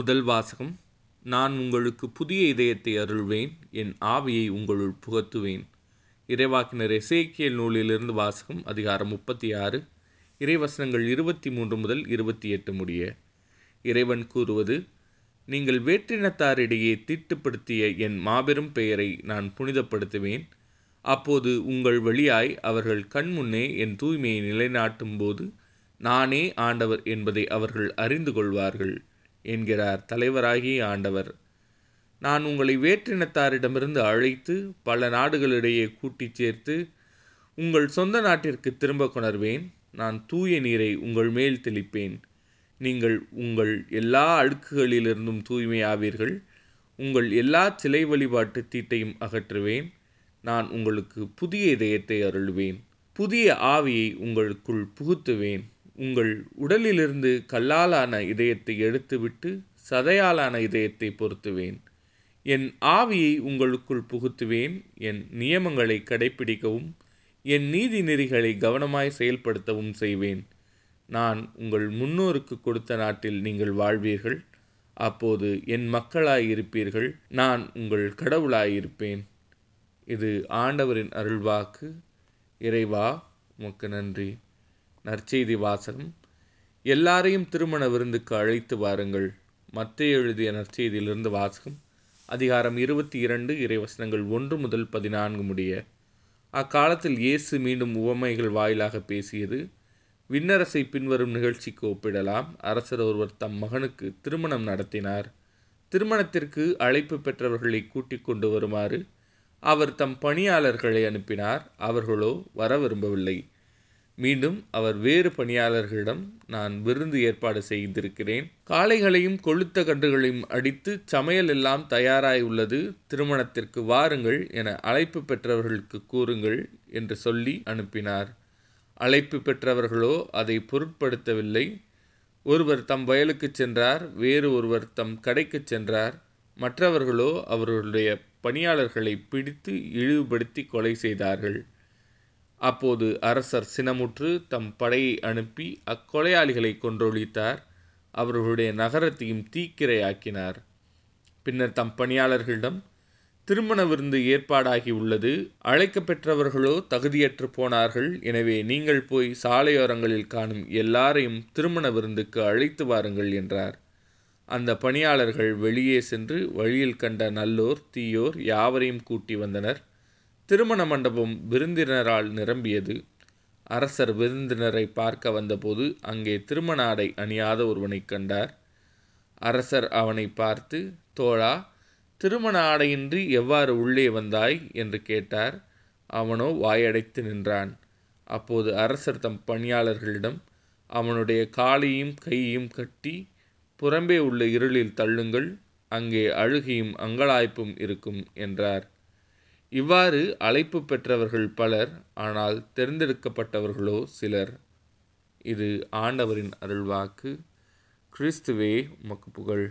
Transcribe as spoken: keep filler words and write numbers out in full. முதல் வாசகம். நான் உங்களுக்கு புதிய இதயத்தை அருள்வேன், என் ஆவியை உங்களுள் புகத்துவேன். இறைவாக்கினர் எசேக்கியேல் நூலிலிருந்து வாசகம், அதிகாரம் முப்பத்தி ஆறு, இறைவசனங்கள் இருபத்தி மூன்று முதல் இருபத்தி எட்டு முடிய. இறைவன் கூறுவது: நீங்கள் வேற்றினத்தாரிடையே தீட்டுப்படுத்திய என் மாபெரும் பெயரை நான் புனிதப்படுத்துவேன். அப்போது உங்கள் வழியாய் அவர்கள் கண்முன்னே என் தூய்மையை நிலைநாட்டும் போது நானே ஆண்டவர் என்பதை அவர்கள் அறிந்து கொள்வார்கள் என்கிறார் தலைவராகிய ஆண்டவர். நான் உங்களை வேற்றினத்தாரிடமிருந்து அழைத்து பல நாடுகளிடையே கூட்டிச் சேர்த்து உங்கள் சொந்த நாட்டிற்கு திரும்ப கொணர்வேன். நான் தூய நீரை உங்கள் மேல் தெளிப்பேன். நீங்கள் உங்கள் எல்லா அழுக்குகளிலிருந்தும் தூய்மையாவீர்கள். உங்கள் எல்லா சிலை வழிபாட்டு தீட்டையும் அகற்றுவேன். நான் உங்களுக்கு புதிய இதயத்தை அருள்வேன், புதிய ஆவியை உங்களுக்குள் புகுத்துவேன். உங்கள் உடலிலிருந்து கல்லாலான இதயத்தை எடுத்துவிட்டு சதையாலான இதயத்தை பொருத்துவேன். என் ஆவியை உங்களுக்குள் புகுத்துவேன். என் நியமங்களை கடைப்பிடிக்கவும் என் நீதி நெறிகளை கவனமாய் செயல்படுத்தவும் செய்வேன். நான் உங்கள் முன்னோருக்கு கொடுத்த நாட்டில் நீங்கள் வாழ்வீர்கள். அப்போது என் மக்களாயிருப்பீர்கள். நான் உங்கள் கடவுளாயிருப்பேன். இது ஆண்டவரின் அருள்வாக்கு. இறைவா, உமக்கு நன்றி. நற்செய்தி வாசகம். எல்லாரையும் திருமண விருந்துக்கு அழைத்து வாருங்கள். மத்தை எழுதிய நற்செய்தியிலிருந்து வாசகம், அதிகாரம் இருபத்தி இரண்டு, இறைவசனங்கள் ஒன்று முதல் பதினான்கு முடிய. அக்காலத்தில் இயேசு மீண்டும் உவமைகள் வாயிலாக பேசியது விண்ணரசை பின்வரும் நிகழ்ச்சிக்கு ஒப்பிடலாம். அரசர் ஒருவர் தம் மகனுக்கு திருமணம் நடத்தினார். திருமணத்திற்கு அழைப்பு பெற்றவர்களை கூட்டிக் கொண்டு வருமாறு அவர் தம் பணியாளர்களை அனுப்பினார். அவர்களோ வர விரும்பவில்லை. மீண்டும் அவர் வேறு பணியாளர்களிடம், நான் விருந்து ஏற்பாடு செய்திருக்கிறேன், காளைகளையும் கொழுத்த கன்றுகளையும் அடித்து சமையல் எல்லாம் தயாராய் உள்ளது, திருமணத்திற்கு வாருங்கள் என அழைப்பு பெற்றவர்களுக்கு கூறுங்கள் என்று சொல்லி அனுப்பினார். அழைப்பு பெற்றவர்களோ அதை பொருட்படுத்தவில்லை. ஒருவர் தம் வயலுக்கு சென்றார், வேறு ஒருவர் தம் கடைக்கு சென்றார். மற்றவர்களோ அவர்களுடைய பணியாளர்களை பிடித்து இழிவுபடுத்தி கொலை செய்தார்கள். அப்போது அரசர் சினமுற்று தம் படையை அனுப்பி அக்கொலையாளிகளை கொன்றொழித்தார். அவர்களுடைய நகரத்தையும் தீக்கிரையாக்கினார். பின்னர் தம் பணியாளர்களிடம், திருமண விருந்து ஏற்பாடாகி உள்ளது, அழைக்க பெற்றவர்களோ தகுதியற்று போனார்கள், எனவே நீங்கள் போய் சாலையோரங்களில் காணும் எல்லாரையும் திருமண விருந்துக்கு அழைத்து வாருங்கள் என்றார். அந்த பணியாளர்கள் வெளியே சென்று வழியில் கண்ட நல்லோர் தீயோர் யாவரையும் கூட்டி வந்தனர். திருமண மண்டபம் விருந்தினரால் நிரம்பியது. அரசர் விருந்தினரை பார்க்க வந்தபோது அங்கே திருமண ஆடை அணியாத ஒருவனை கண்டார். அரசர் அவனை பார்த்து, தோழா, திருமண ஆடையின்றி எவ்வாறு உள்ளே வந்தாய் என்று கேட்டார். அவனோ வாயடைத்து நின்றான். அப்போது அரசர் தம் பணியாளர்களிடம், அவனுடைய காலையும் கையையும் கட்டி புறம்பே உள்ள இருளில் தள்ளுங்கள், அங்கே அழுகையும் அங்கலாய்ப்பும் இருக்கும் என்றார். இவ்வாறு அழைப்பு பெற்றவர்கள் பலர், ஆனால் தேர்ந்தெடுக்கப்பட்டவர்களோ சிலர். இது ஆண்டவரின் அருள்வாக்கு. கிறிஸ்துவே உமக்கு புகழ்.